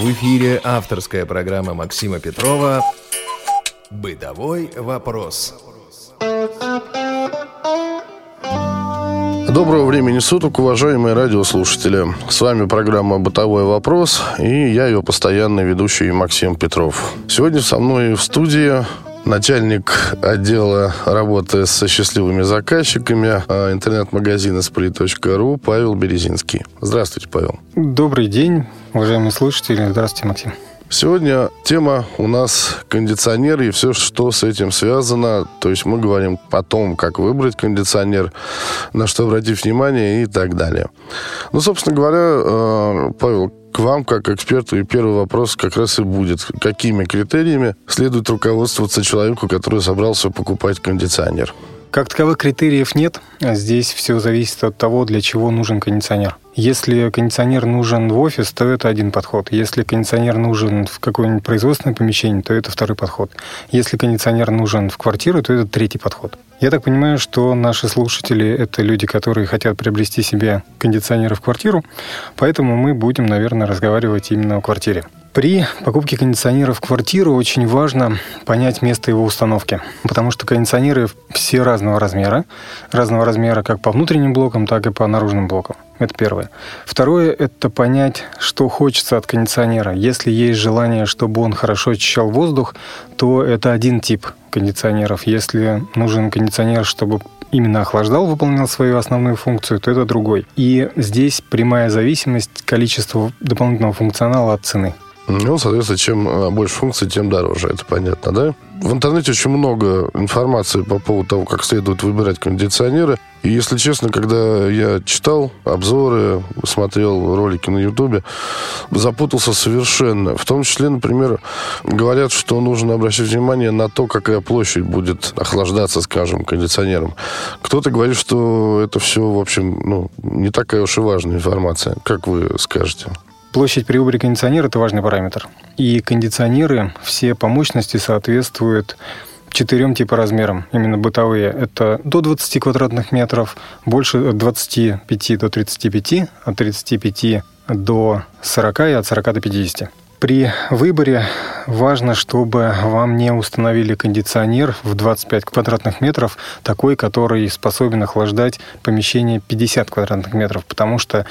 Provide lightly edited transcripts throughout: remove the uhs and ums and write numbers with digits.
В эфире авторская программа Максима Петрова «Бытовой вопрос». Доброго времени суток, уважаемые радиослушатели. С вами программа «Бытовой вопрос» и я ее постоянный ведущий Максим Петров. Сегодня со мной в студии начальник отдела работы со счастливыми заказчиками интернет-магазина сплит.ру Павел Березинский. Здравствуйте, Павел. Добрый день, уважаемые слушатели. Здравствуйте, Максим. Сегодня тема у нас кондиционеры и все, что с этим связано. То есть мы говорим о том, как выбрать кондиционер, на что обратить внимание и так далее. Ну, собственно говоря, Павел, к вам, как эксперту, и первый вопрос как раз и будет. Какими критериями следует руководствоваться человеку, который собрался покупать кондиционер? Как таковых критериев нет. Здесь все зависит от того, для чего нужен кондиционер. Если кондиционер нужен в офис, то это один подход. Если кондиционер нужен в какое-нибудь производственное помещение, то это второй подход. Если кондиционер нужен в квартиру, то это третий подход. Я так понимаю, что наши слушатели – это люди, которые хотят приобрести себе кондиционеры в квартиру, поэтому мы будем, наверное, разговаривать именно о квартире. При покупке кондиционера в квартиру очень важно понять место его установки, потому что кондиционеры все разного размера как по внутренним блокам, так и по наружным блокам. Это первое. Второе – это понять, что хочется от кондиционера. Если есть желание, чтобы он хорошо очищал воздух, то это один тип кондиционеров. Если нужен кондиционер, чтобы именно охлаждал, выполнял свою основную функцию, то это другой. И здесь прямая зависимость количества дополнительного функционала от цены. Ну, соответственно, чем больше функций, тем дороже. Это понятно, да? В интернете очень много информации по поводу того, как следует выбирать кондиционеры. И, если честно, когда я читал обзоры, смотрел ролики на Ютубе, запутался совершенно. В том числе, например, говорят, что нужно обращать внимание на то, какая площадь будет охлаждаться, скажем, кондиционером. Кто-то говорит, что это все, в общем, не такая уж и важная информация. Как вы скажете? Площадь при выборе кондиционера – это важный параметр. И кондиционеры все по мощности соответствуют 4 типа размерам, именно бытовые. Это до 20 квадратных метров, больше от 25 до 35, от 35 до 40 и от 40 до 50. При выборе важно, чтобы вам не установили кондиционер в 25 квадратных метров, такой, который способен охлаждать помещение 50 квадратных метров, потому что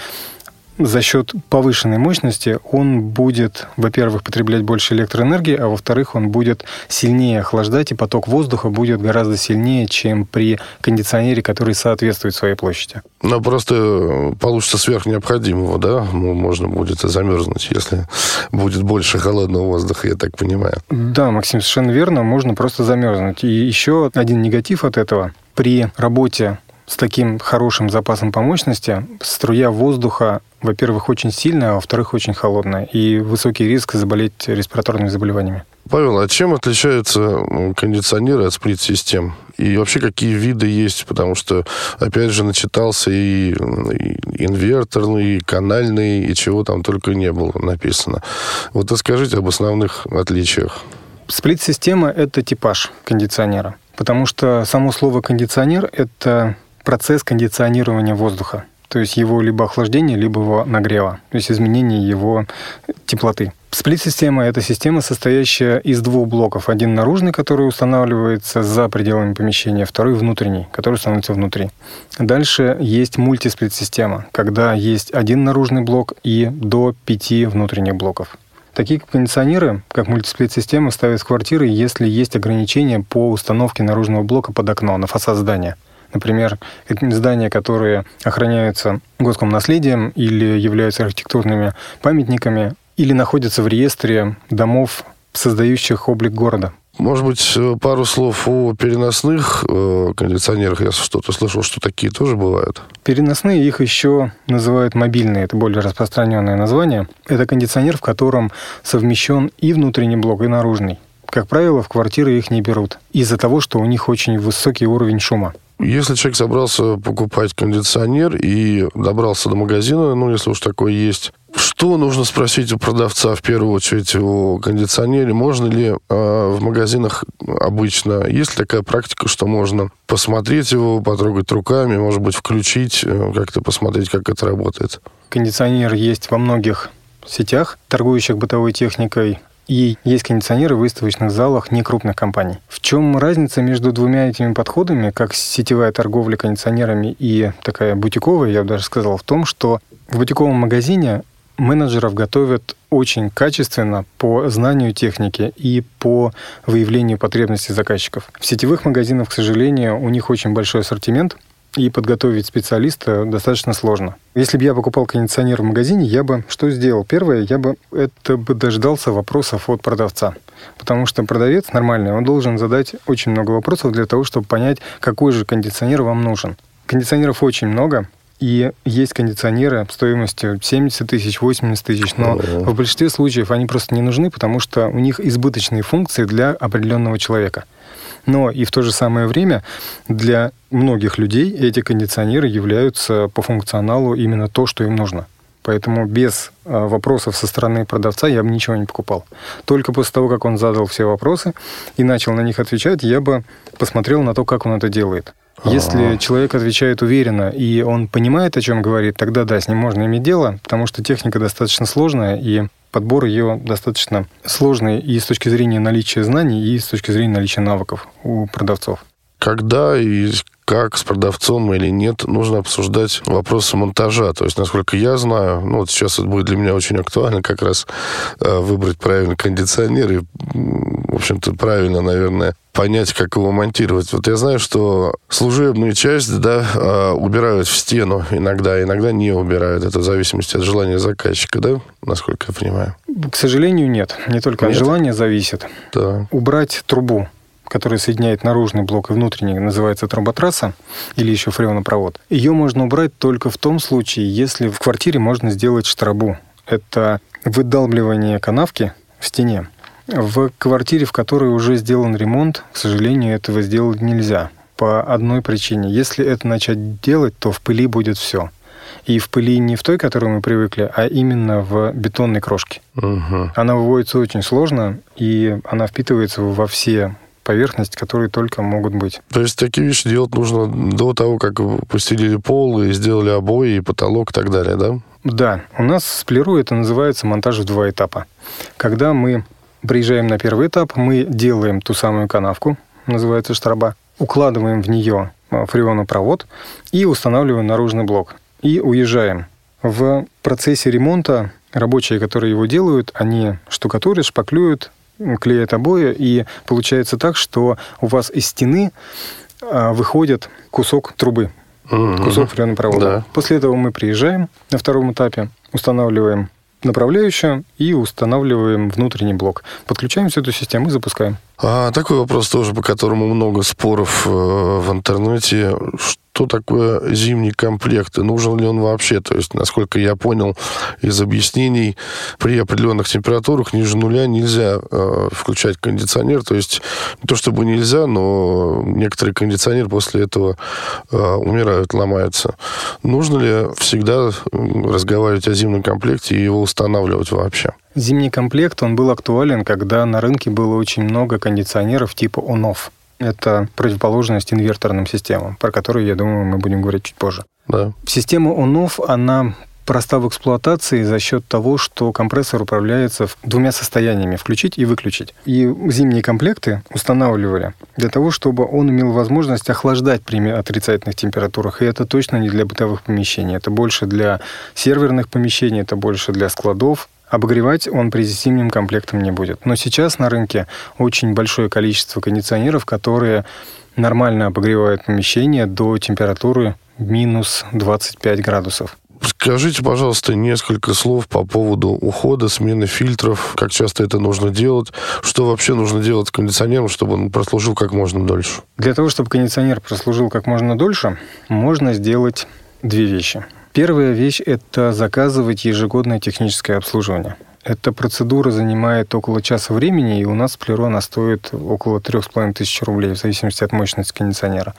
за счет повышенной мощности он будет, во-первых, потреблять больше электроэнергии, а во-вторых, он будет сильнее охлаждать, и поток воздуха будет гораздо сильнее, чем при кондиционере, который соответствует своей площади. Но просто получится сверх необходимого, да? Можно будет замерзнуть, если будет больше холодного воздуха, я так понимаю. Да, Максим, совершенно верно, можно просто замерзнуть. И еще один негатив от этого. При работе с таким хорошим запасом по мощности струя воздуха, во-первых, очень сильная, а во-вторых, очень холодная. И высокий риск заболеть респираторными заболеваниями. Павел, а чем отличаются кондиционеры от сплит-систем? И вообще, какие виды есть? Потому что, опять же, начитался и инверторный, и канальный, и чего там только не было написано. Вот расскажите об основных отличиях. Сплит-система – это типаж кондиционера. Потому что само слово «кондиционер» – это процесс кондиционирования воздуха, то есть его либо охлаждение, либо его нагрева, то есть изменение его теплоты. Сплит-система – это система, состоящая из двух блоков. Один наружный, который устанавливается за пределами помещения, второй внутренний, который устанавливается внутри. Дальше есть мультисплит-система, когда есть один наружный блок и до 5 внутренних блоков. Такие кондиционеры, как мультисплит-система, ставят в квартиры, если есть ограничения по установке наружного блока под окно на фасад здания. Например, здания, которые охраняются госкомнаследием или являются архитектурными памятниками, или находятся в реестре домов, создающих облик города. Может быть, пару слов о переносных кондиционерах. Я что-то слышал, что такие тоже бывают. Переносные, их еще называют мобильные. Это более распространенное название. Это кондиционер, в котором совмещен и внутренний блок, и наружный. Как правило, в квартиры их не берут из-за того, что у них очень высокий уровень шума. Если человек собрался покупать кондиционер и добрался до магазина, если уж такой есть, что нужно спросить у продавца в первую очередь о кондиционере? Можно ли в магазинах обычно, есть ли такая практика, что можно посмотреть его, потрогать руками, может быть, включить, как-то посмотреть, как это работает? Кондиционер есть во многих сетях, торгующих бытовой техникой, и есть кондиционеры в выставочных залах некрупных компаний. В чем разница между двумя этими подходами, как сетевая торговля кондиционерами и такая бутиковая, я бы даже сказал, в том, что в бутиковом магазине менеджеров готовят очень качественно по знанию техники и по выявлению потребностей заказчиков. В сетевых магазинах, к сожалению, у них очень большой ассортимент, и подготовить специалиста достаточно сложно. Если бы я покупал кондиционер в магазине, я бы что сделал? Первое, я бы дождался вопросов от продавца. Потому что продавец нормальный, он должен задать очень много вопросов для того, чтобы понять, какой же кондиционер вам нужен. Кондиционеров очень много, и есть кондиционеры стоимостью 70 тысяч, 80 тысяч, но в большинстве случаев они просто не нужны, потому что у них избыточные функции для определенного человека. Но и в то же самое время для многих людей эти кондиционеры являются по функционалу именно то, что им нужно. Поэтому без вопросов со стороны продавца я бы ничего не покупал. Только после того, как он задал все вопросы и начал на них отвечать, я бы посмотрел на то, как он это делает. Если человек отвечает уверенно, и он понимает, о чем говорит, тогда да, с ним можно иметь дело, потому что техника достаточно сложная, и подбор ее достаточно сложный и с точки зрения наличия знаний, и с точки зрения наличия навыков у продавцов. Когда и как с продавцом или нет, нужно обсуждать вопросы монтажа. То есть, насколько я знаю, вот сейчас это будет для меня очень актуально как раз выбрать правильный кондиционер и, в общем-то, правильно, наверное, понять, как его монтировать. Вот я знаю, что служебную часть, убирают в стену иногда не убирают. Это в зависимости от желания заказчика, да, насколько я понимаю? К сожалению, нет. Не только от желания зависит. Да. Убрать трубу, которая соединяет наружный блок и внутренний, называется труботрасса или еще фреонопровод. Ее можно убрать только в том случае, если в квартире можно сделать штрабу. Это выдалбливание канавки в стене. В квартире, в которой уже сделан ремонт, к сожалению, этого сделать нельзя. По одной причине. Если это начать делать, то в пыли будет все. И в пыли не в той, к которой мы привыкли, а именно в бетонной крошке. Угу. Она выводится очень сложно, и она впитывается во все поверхность, которые только могут быть. То есть такие вещи делать нужно до того, как постелили пол и сделали обои, и потолок и так далее, да? Да. У нас в сплит.ру это называется монтаж в два этапа. Когда мы приезжаем на первый этап, мы делаем ту самую канавку, называется штраба, укладываем в нее фреонопровод и устанавливаем наружный блок. И уезжаем. В процессе ремонта рабочие, которые его делают, они штукатурят, шпаклюют, клеят обои, и получается так, что у вас из стены выходит кусок трубы, кусок фреонопровода. Да. После этого мы приезжаем на втором этапе, устанавливаем направляющую и устанавливаем внутренний блок. Подключаем всю эту систему и запускаем. Такой вопрос тоже, по которому много споров в интернете. Что такое зимний комплект? И нужен ли он вообще? То есть, насколько я понял из объяснений, при определенных температурах ниже нуля нельзя включать кондиционер. То есть, не то чтобы нельзя, но некоторые кондиционеры после этого умирают, ломаются. Нужно ли всегда разговаривать о зимнем комплекте и его устанавливать вообще? Зимний комплект, он был актуален, когда на рынке было очень много кондиционеров типа on-off. Это противоположность инверторным системам, про которые, я думаю, мы будем говорить чуть позже. Да. Система on-off, она проста в эксплуатации за счет того, что компрессор управляется двумя состояниями – включить и выключить. И зимние комплекты устанавливали для того, чтобы он имел возможность охлаждать при отрицательных температурах. И это точно не для бытовых помещений. Это больше для серверных помещений, это больше для складов. Обогревать он при зимнем комплектом не будет. Но сейчас на рынке очень большое количество кондиционеров, которые нормально обогревают помещение до температуры минус 25 градусов. Скажите, пожалуйста, несколько слов по поводу ухода, смены фильтров, как часто это нужно делать, что вообще нужно делать с кондиционером, чтобы он прослужил как можно дольше. Для того, чтобы кондиционер прослужил как можно дольше, можно сделать две вещи. Первая вещь – это заказывать ежегодное техническое обслуживание. Эта процедура занимает около часа времени, и у нас в сплит.ру она стоит около 3,5 тысяч рублей, в зависимости от мощности кондиционера.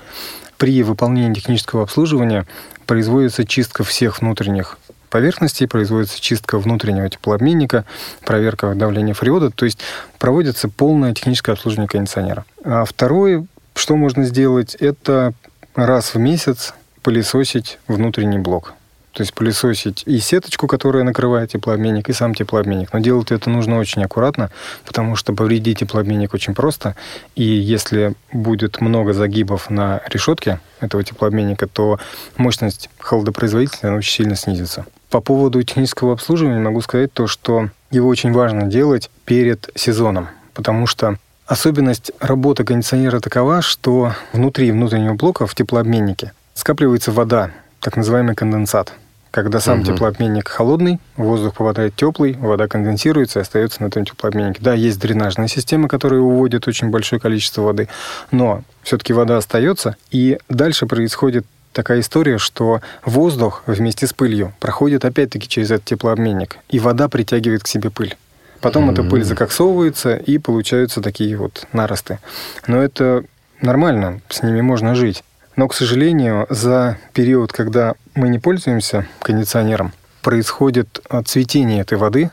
При выполнении технического обслуживания производится чистка всех внутренних поверхностей, производится чистка внутреннего теплообменника, проверка давления фреона, то есть проводится полное техническое обслуживание кондиционера. А второе, что можно сделать, это раз в месяц пылесосить внутренний блок. То то есть пылесосить и сеточку, которая накрывает теплообменник, и сам теплообменник. Но делать это нужно очень аккуратно, потому что повредить теплообменник очень просто, и если будет много загибов на решетке этого теплообменника, то мощность холодопроизводителя очень сильно снизится. По поводу технического обслуживания могу сказать то, что его очень важно делать перед сезоном, потому что особенность работы кондиционера такова, что внутри внутреннего блока в теплообменнике скапливается вода, так называемый конденсат. Когда сам теплообменник холодный, воздух попадает теплый, вода конденсируется и остается на этом теплообменнике. Да, есть дренажные системы, которые уводят очень большое количество воды, но все-таки вода остается, и дальше происходит такая история, что воздух вместе с пылью проходит опять-таки через этот теплообменник, и вода притягивает к себе пыль. Потом эта пыль закоксовывается, и получаются такие вот наросты. Но это нормально, с ними можно жить. Но, к сожалению, за период, когда мы не пользуемся кондиционером, происходит цветение этой воды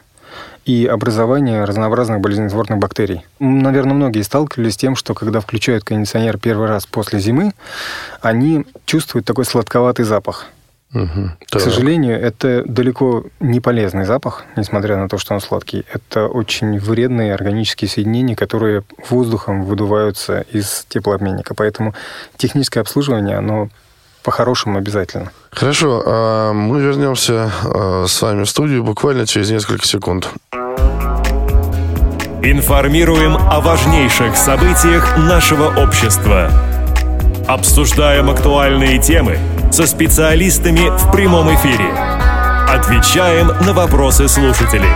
и образование разнообразных болезнетворных бактерий. Наверное, многие сталкивались с тем, что когда включают кондиционер первый раз после зимы, они чувствуют такой сладковатый запах. К сожалению, это далеко не полезный запах, несмотря на то, что он сладкий. Это очень вредные органические соединения, которые воздухом выдуваются из теплообменника. Поэтому техническое обслуживание, оно по-хорошему обязательно. Хорошо, мы вернемся с вами в студию буквально через несколько секунд. Информируем о важнейших событиях нашего общества. Обсуждаем актуальные темы со специалистами в прямом эфире. Отвечаем на вопросы слушателей.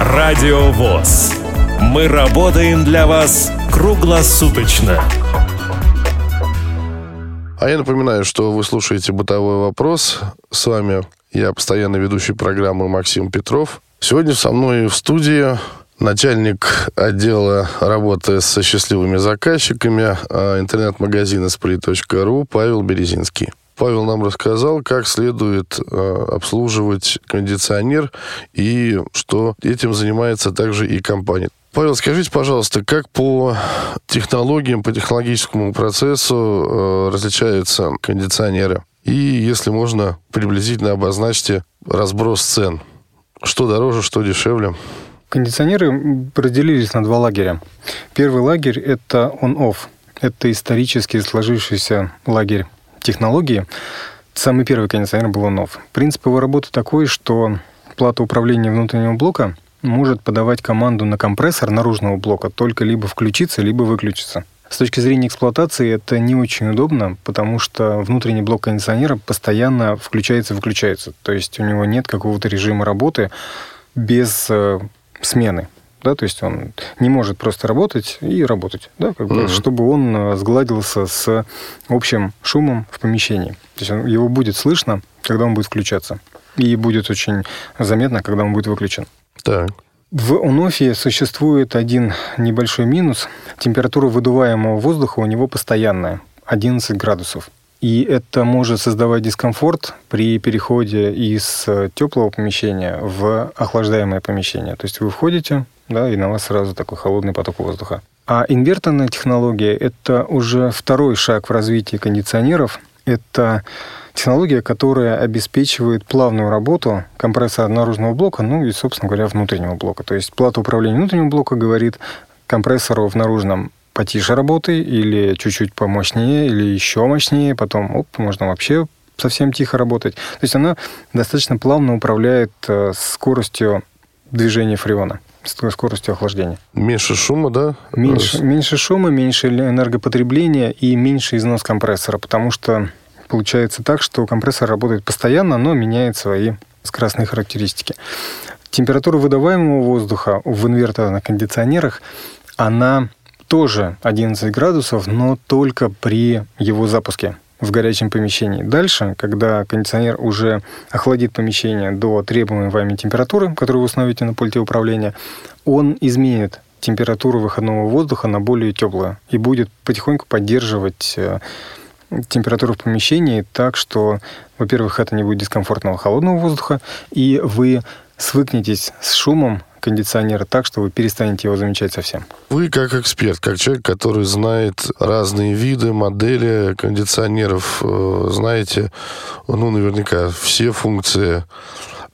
Радио ВОС. Мы работаем для вас круглосуточно. А я напоминаю, что вы слушаете «Бытовой вопрос». С вами я, постоянный ведущий программы Максим Петров. Сегодня со мной в студии начальник отдела работы со счастливыми заказчиками интернет-магазина сплит.ру Павел Березинский. Павел нам рассказал, как следует обслуживать кондиционер и что этим занимается также и компания. Павел, скажите, пожалуйста, как по технологиям, по технологическому процессу различаются кондиционеры? И, если можно, приблизительно обозначьте разброс цен. Что дороже, что дешевле? Кондиционеры разделились на два лагеря. Первый лагерь – это on-off. Это исторически сложившийся лагерь технологии. Самый первый кондиционер был on-off. Принцип его работы такой, что плата управления внутреннего блока может подавать команду на компрессор наружного блока только либо включиться, либо выключиться. С точки зрения эксплуатации это не очень удобно, потому что внутренний блок кондиционера постоянно включается и выключается. То есть у него нет какого-то режима работы без смены, да, то есть он не может просто работать и работать, да, как бы, чтобы он сгладился с общим шумом в помещении. То есть его будет слышно, когда он будет включаться, и будет очень заметно, когда он будет выключен. Так. В он-оффе существует один небольшой минус. Температура выдуваемого воздуха у него постоянная, 11 градусов. И это может создавать дискомфорт при переходе из теплого помещения в охлаждаемое помещение. То есть вы входите, да, и на вас сразу такой холодный поток воздуха. А инверторная технология – это уже второй шаг в развитии кондиционеров. Это технология, которая обеспечивает плавную работу компрессора наружного блока, ну и, собственно говоря, внутреннего блока. То есть плата управления внутреннего блока говорит компрессору в наружном: потише работай, или чуть-чуть помощнее, или еще мощнее, потом можно вообще совсем тихо работать. То есть она достаточно плавно управляет скоростью движения фреона, скоростью охлаждения. Меньше шума, да? Меньше шума, меньше энергопотребления и меньше износ компрессора, потому что получается так, что компрессор работает постоянно, но меняет свои скоростные характеристики. Температура выдаваемого воздуха в инверторных кондиционерах, она тоже 11 градусов, но только при его запуске в горячем помещении. Дальше, когда кондиционер уже охладит помещение до требуемой вами температуры, которую вы установите на пульте управления, он изменит температуру выходного воздуха на более теплую и будет потихоньку поддерживать температуру в помещении так, что, во-первых, это не будет дискомфортного холодного воздуха, и вы свыкнетесь с шумом, кондиционера так, что вы перестанете его замечать совсем. Вы как эксперт, как человек, который знает разные виды, модели кондиционеров, знаете, ну, наверняка, все функции.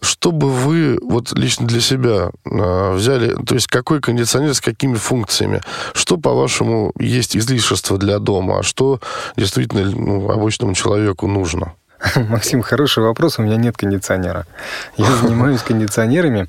Что бы вы вот лично для себя взяли, то есть какой кондиционер с какими функциями? Что, по-вашему, есть излишество для дома, а что действительно обычному человеку нужно? Максим, хороший вопрос. У меня нет кондиционера. Я занимаюсь кондиционерами,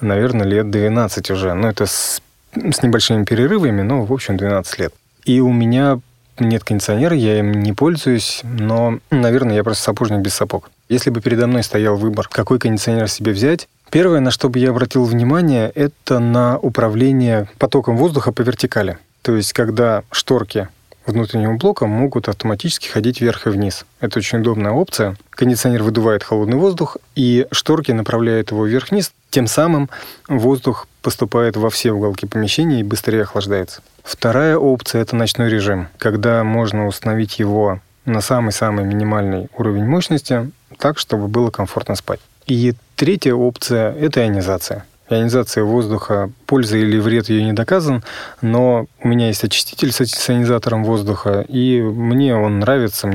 наверное, лет 12 уже. Ну, это с небольшими перерывами, но, в общем, 12 лет. И у меня нет кондиционера, я им не пользуюсь, но, наверное, я просто сапожник без сапог. Если бы передо мной стоял выбор, какой кондиционер себе взять, первое, на что бы я обратил внимание, это на управление потоком воздуха по вертикали. То есть, когда шторки внутреннего блока могут автоматически ходить вверх и вниз. Это очень удобная опция. Кондиционер выдувает холодный воздух, и шторки направляют его вверх-вниз. Тем самым воздух поступает во все уголки помещения и быстрее охлаждается. Вторая опция – это ночной режим, когда можно установить его на самый-самый минимальный уровень мощности, так, чтобы было комфортно спать. И третья опция – это ионизация. Ионизация воздуха, польза или вред ее не доказан, но у меня есть очиститель с ионизатором воздуха, и мне он нравится,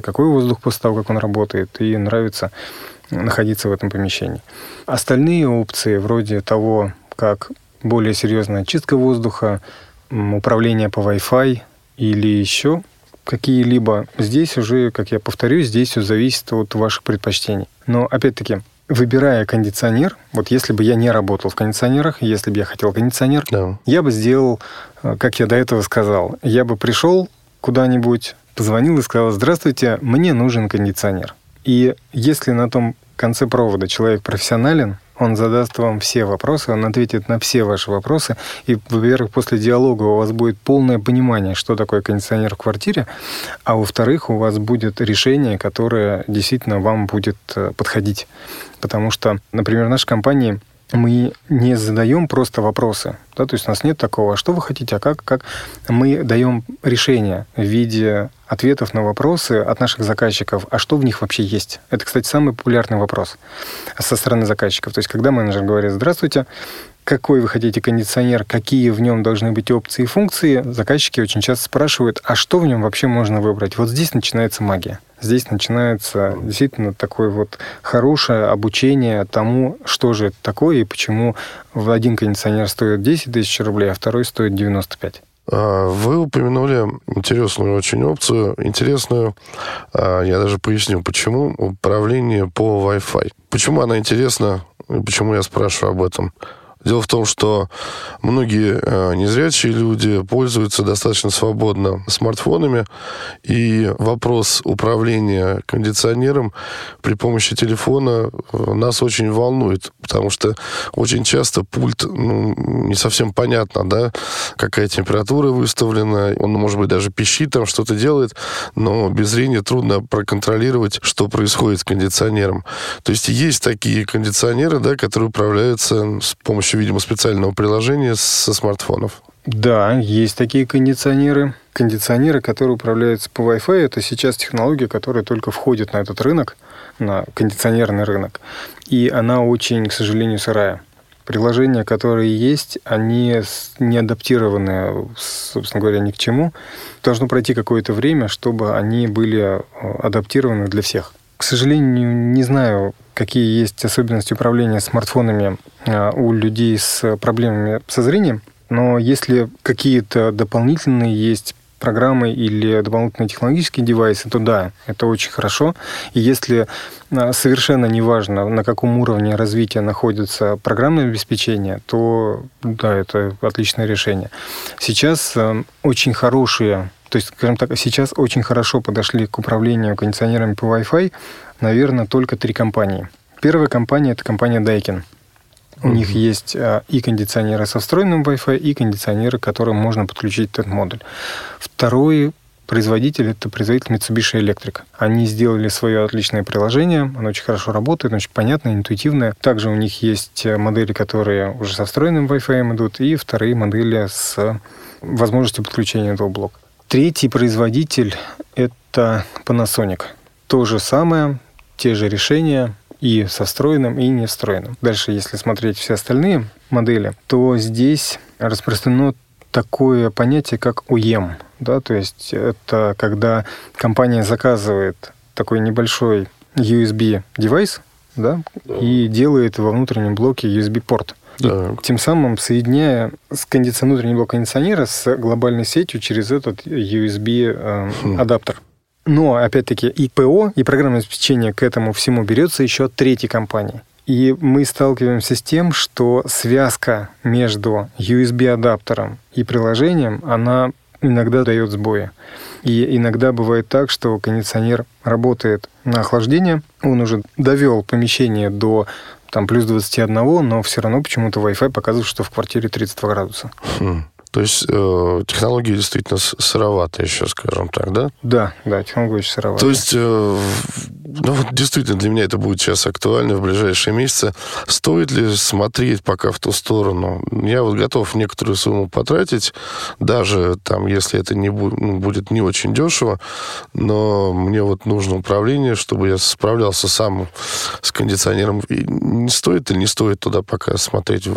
какой воздух после того, как он работает, и нравится находиться в этом помещении. Остальные опции, вроде того, как более серьезная очистка воздуха, управление по Wi-Fi или еще какие-либо, здесь уже, как я повторюсь, здесь все зависит от ваших предпочтений. Но, опять-таки, выбирая кондиционер, вот если бы я не работал в кондиционерах, если бы я хотел кондиционер, да, я бы сделал, как я до этого сказал, я бы пришел куда-нибудь, позвонил и сказал: «Здравствуйте, мне нужен кондиционер». И если на том конце провода человек профессионален, он задаст вам все вопросы, он ответит на все ваши вопросы. И, во-первых, после диалога у вас будет полное понимание, что такое кондиционер в квартире, а во-вторых, у вас будет решение, которое действительно вам будет подходить. Потому что, например, в нашей компании мы не задаем просто вопросы. Да? То есть у нас нет такого: «А что вы хотите? А как?» Мы даем решение в виде ответов на вопросы от наших заказчиков. А что в них вообще есть? Это, кстати, самый популярный вопрос со стороны заказчиков. То есть когда менеджер говорит: «Здравствуйте, какой вы хотите кондиционер? Какие в нем должны быть опции и функции?» Заказчики очень часто спрашивают: «А что в нем вообще можно выбрать?» Вот здесь начинается магия. Здесь начинается действительно такое вот хорошее обучение тому, что же это такое и почему один кондиционер стоит 10 тысяч рублей, а второй стоит 95. Вы упомянули интересную очень опцию. Интересную, я даже поясню, почему управление по Wi-Fi. Почему она интересна и почему я спрашиваю об этом? Дело в том, что многие незрячие люди пользуются достаточно свободно смартфонами, и вопрос управления кондиционером при помощи телефона нас очень волнует, потому что очень часто пульт не совсем понятно, да, какая температура выставлена, он, может быть, даже пищит, там что-то делает, но без зрения трудно проконтролировать, что происходит с кондиционером. То есть есть такие кондиционеры, да, которые управляются с помощью, видимо, специального приложения со смартфонов. Да, есть такие кондиционеры. Кондиционеры, которые управляются по Wi-Fi, это сейчас технология, которая только входит на этот рынок, на кондиционерный рынок. И она очень, к сожалению, сырая. Приложения, которые есть, они не адаптированы, собственно говоря, ни к чему. Должно пройти какое-то время, чтобы они были адаптированы для всех. К сожалению, не знаю, какие есть особенности управления смартфонами у людей с проблемами со зрением, но если какие-то дополнительные есть программы или дополнительные технологические девайсы, то да, это очень хорошо. И если совершенно неважно, на каком уровне развития находится программное обеспечение, то да, это отличное решение. Сейчас очень хорошие, то есть, скажем так, сейчас очень хорошо подошли к управлению кондиционерами по Wi-Fi, наверное, только 3 компании. Первая компания – это компания Daikin. У них есть и кондиционеры со встроенным Wi-Fi, и кондиционеры, к которым можно подключить этот модуль. Второй производитель – это производитель Mitsubishi Electric. Они сделали свое отличное приложение, оно очень хорошо работает, оно очень понятное, интуитивное. Также у них есть модели, которые уже со встроенным Wi-Fi идут, и вторые модели с возможностью подключения этого блока. Третий производитель – это Panasonic. То же самое, те же решения. и со встроенным, и не встроенным. Дальше, если смотреть все остальные модели, то здесь распространено такое понятие, как OEM. Да? То есть это когда компания заказывает такой небольшой USB-девайс, да? И делает во внутреннем блоке USB-порт. И тем самым соединяя внутренний блок кондиционера с глобальной сетью через этот USB-адаптер. Но, опять-таки, и ПО, и программное обеспечение к этому всему берется еще от третьей компании. И мы сталкиваемся с тем, что связка между USB-адаптером и приложением, она иногда дает сбои. И иногда бывает так, что кондиционер работает на охлаждение, он уже довел помещение до плюс 21, но все равно почему-то Wi-Fi показывает, что в квартире 32 градуса. То есть технологии действительно сыроваты еще, скажем так, да? Да, технологии очень сыроваты. То есть, действительно для меня это будет сейчас актуально в ближайшие месяцы. Стоит ли смотреть пока в ту сторону? Я готов некоторую сумму потратить, даже если это не будет не очень дешево, но мне нужно управление, чтобы я справлялся сам с кондиционером. И не стоит или не стоит туда пока смотреть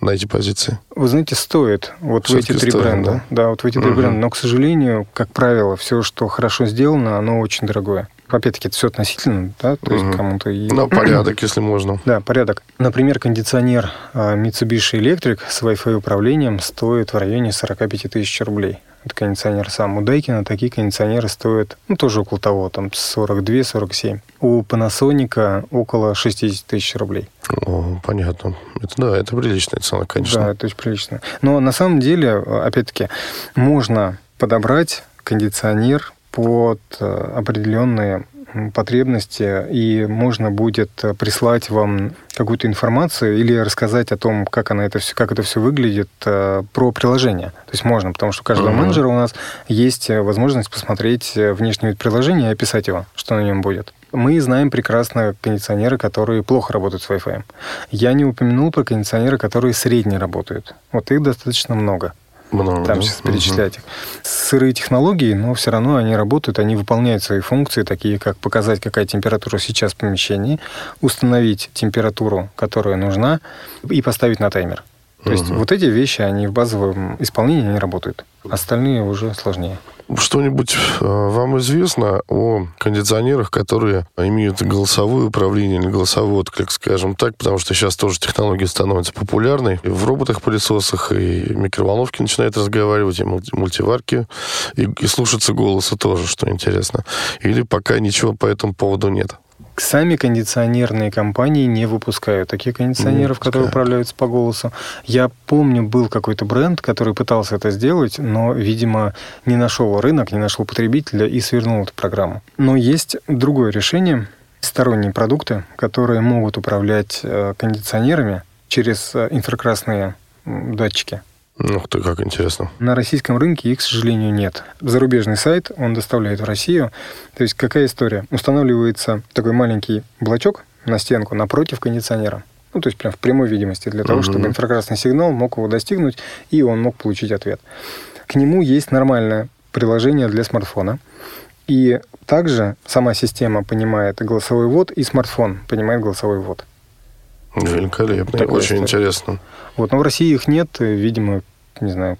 на эти позиции? Вы знаете, стоит. Все-таки в эти три бренда. Да, вот в эти три бренда. Но, к сожалению, как правило, все, что хорошо сделано, оно очень дорогое. Опять-таки, это все относительно, да? То есть кому-то... порядок, если можно. Да, порядок. Например, кондиционер Mitsubishi Electric с Wi-Fi управлением стоит в районе 45 тысяч рублей. Это кондиционер сам. У Daikin такие кондиционеры стоят, тоже около того, 42-47. У Panasonic около 60 тысяч рублей. О, понятно. Это приличная цена, конечно. Да, это очень прилично. Но на самом деле, опять-таки, можно подобрать кондиционер под определенные потребности, и можно будет прислать вам какую-то информацию или рассказать о том, как это все выглядит, про приложение. То есть можно, потому что у каждого менеджера у нас есть возможность посмотреть внешний вид приложения и описать его, что на нем будет. Мы знаем прекрасно кондиционеры, которые плохо работают с Wi-Fi. Я не упомянул про кондиционеры, которые средне работают. Их достаточно много. Сейчас перечислять их. Сырые технологии, но все равно они работают, они выполняют свои функции, такие как показать, какая температура сейчас в помещении, установить температуру, которая нужна, и поставить на таймер. То есть вот эти вещи, они в базовом исполнении не работают. Остальные уже сложнее. Что-нибудь вам известно о кондиционерах, которые имеют голосовое управление или голосовой отклик, скажем так, потому что сейчас тоже технология становится популярной. И в роботах-пылесосах, и микроволновки начинают разговаривать, и мультиварки, и слушаться голоса тоже, что интересно. Или пока ничего по этому поводу нет? Сами кондиционерные компании не выпускают таких кондиционеров, которые управляются по голосу. Я помню, был какой-то бренд, который пытался это сделать, но, видимо, не нашел рынок, не нашел потребителя и свернул эту программу. Но есть другое решение. Сторонние продукты, которые могут управлять кондиционерами через инфракрасные датчики. Как интересно. На российском рынке их, к сожалению, нет. Зарубежный сайт, он доставляет в Россию. То есть какая история? Устанавливается такой маленький блочок на стенку напротив кондиционера. То есть прям в прямой видимости, для того, чтобы инфракрасный сигнал мог его достигнуть, и он мог получить ответ. К нему есть нормальное приложение для смартфона. И также сама система понимает голосовой ввод, и смартфон понимает голосовой ввод. Великолепно, очень интересно. Но в России их нет, видимо, не знаю.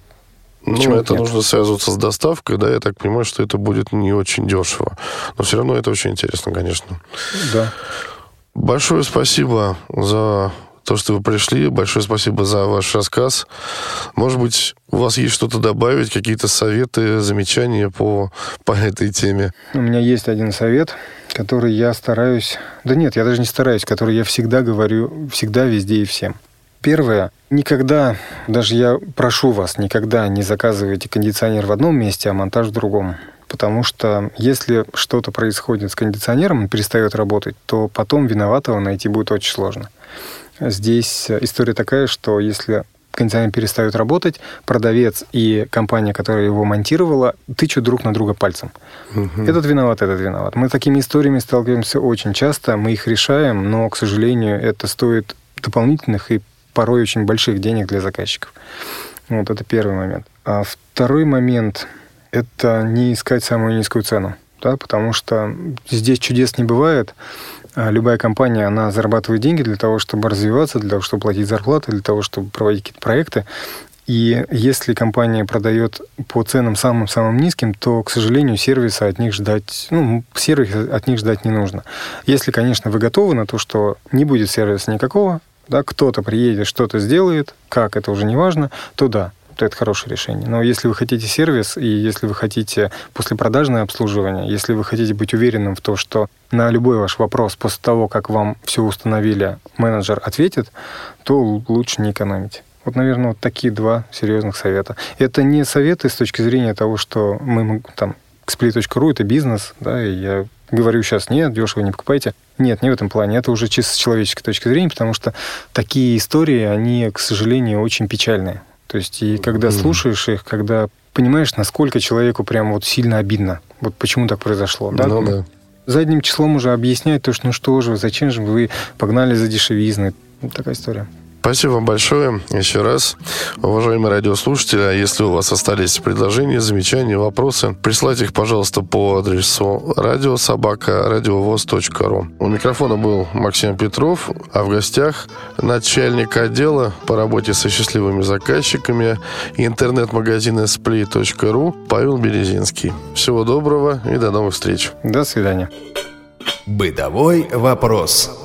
Это нет? Нужно связываться с доставкой, да, я так понимаю, что это будет не очень дешево. Но все равно это очень интересно, конечно. Да. Большое спасибо за то, что вы пришли. Большое спасибо за ваш рассказ. Может быть, у вас есть что-то добавить, какие-то советы, замечания по этой теме? У меня есть один совет, который я стараюсь... Да нет, я даже не стараюсь, который я всегда говорю, всегда, везде и всем. Первое. Никогда, даже я прошу вас, никогда не заказывайте кондиционер в одном месте, а монтаж в другом. Потому что если что-то происходит с кондиционером, он перестает работать, то потом виноватого найти будет очень сложно. Здесь история такая, что если кондиционер перестает работать, продавец и компания, которая его монтировала, тычут друг на друга пальцем. Этот виноват. Мы с такими историями сталкиваемся очень часто, мы их решаем, но, к сожалению, это стоит дополнительных и порой очень больших денег для заказчиков. Это первый момент. А второй момент – это не искать самую низкую цену. да, потому что здесь чудес не бывает. Любая компания, она зарабатывает деньги для того, чтобы развиваться, для того, чтобы платить зарплаты, для того, чтобы проводить какие-то проекты. И если компания продает по ценам самым-самым низким, то, к сожалению, сервис от них ждать не нужно. Если, конечно, вы готовы на то, что не будет сервиса никакого, да, кто-то приедет, что-то сделает, как, это уже не важно, то да, то это хорошее решение. Но если вы хотите сервис, и если вы хотите послепродажное обслуживание, если вы хотите быть уверенным в том, что на любой ваш вопрос после того, как вам все установили, менеджер ответит, то лучше не экономить. Вот, наверное, вот такие два серьезных совета. Это не советы с точки зрения того, что мы там splит.ru это бизнес, да, и я говорю сейчас, нет, дешево не покупайте. Нет, не в этом плане. Это уже чисто с человеческой точки зрения, потому что такие истории, они, к сожалению, очень печальные. То есть, и когда слушаешь их, когда понимаешь, насколько человеку прям вот сильно обидно, вот почему так произошло, да? Ну, да. Задним числом уже объяснять то, что ну что же, зачем же вы погнали за дешевизной. Вот такая история. Спасибо вам большое еще раз. Уважаемые радиослушатели, если у вас остались предложения, замечания, вопросы, присылайте их, пожалуйста, по адресу radio@radiovoz.ru. У микрофона был Максим Петров, а в гостях начальник отдела по работе со счастливыми заказчиками интернет-магазина splит.ru Павел Березинский. Всего доброго и до новых встреч. До свидания. Бытовой вопрос.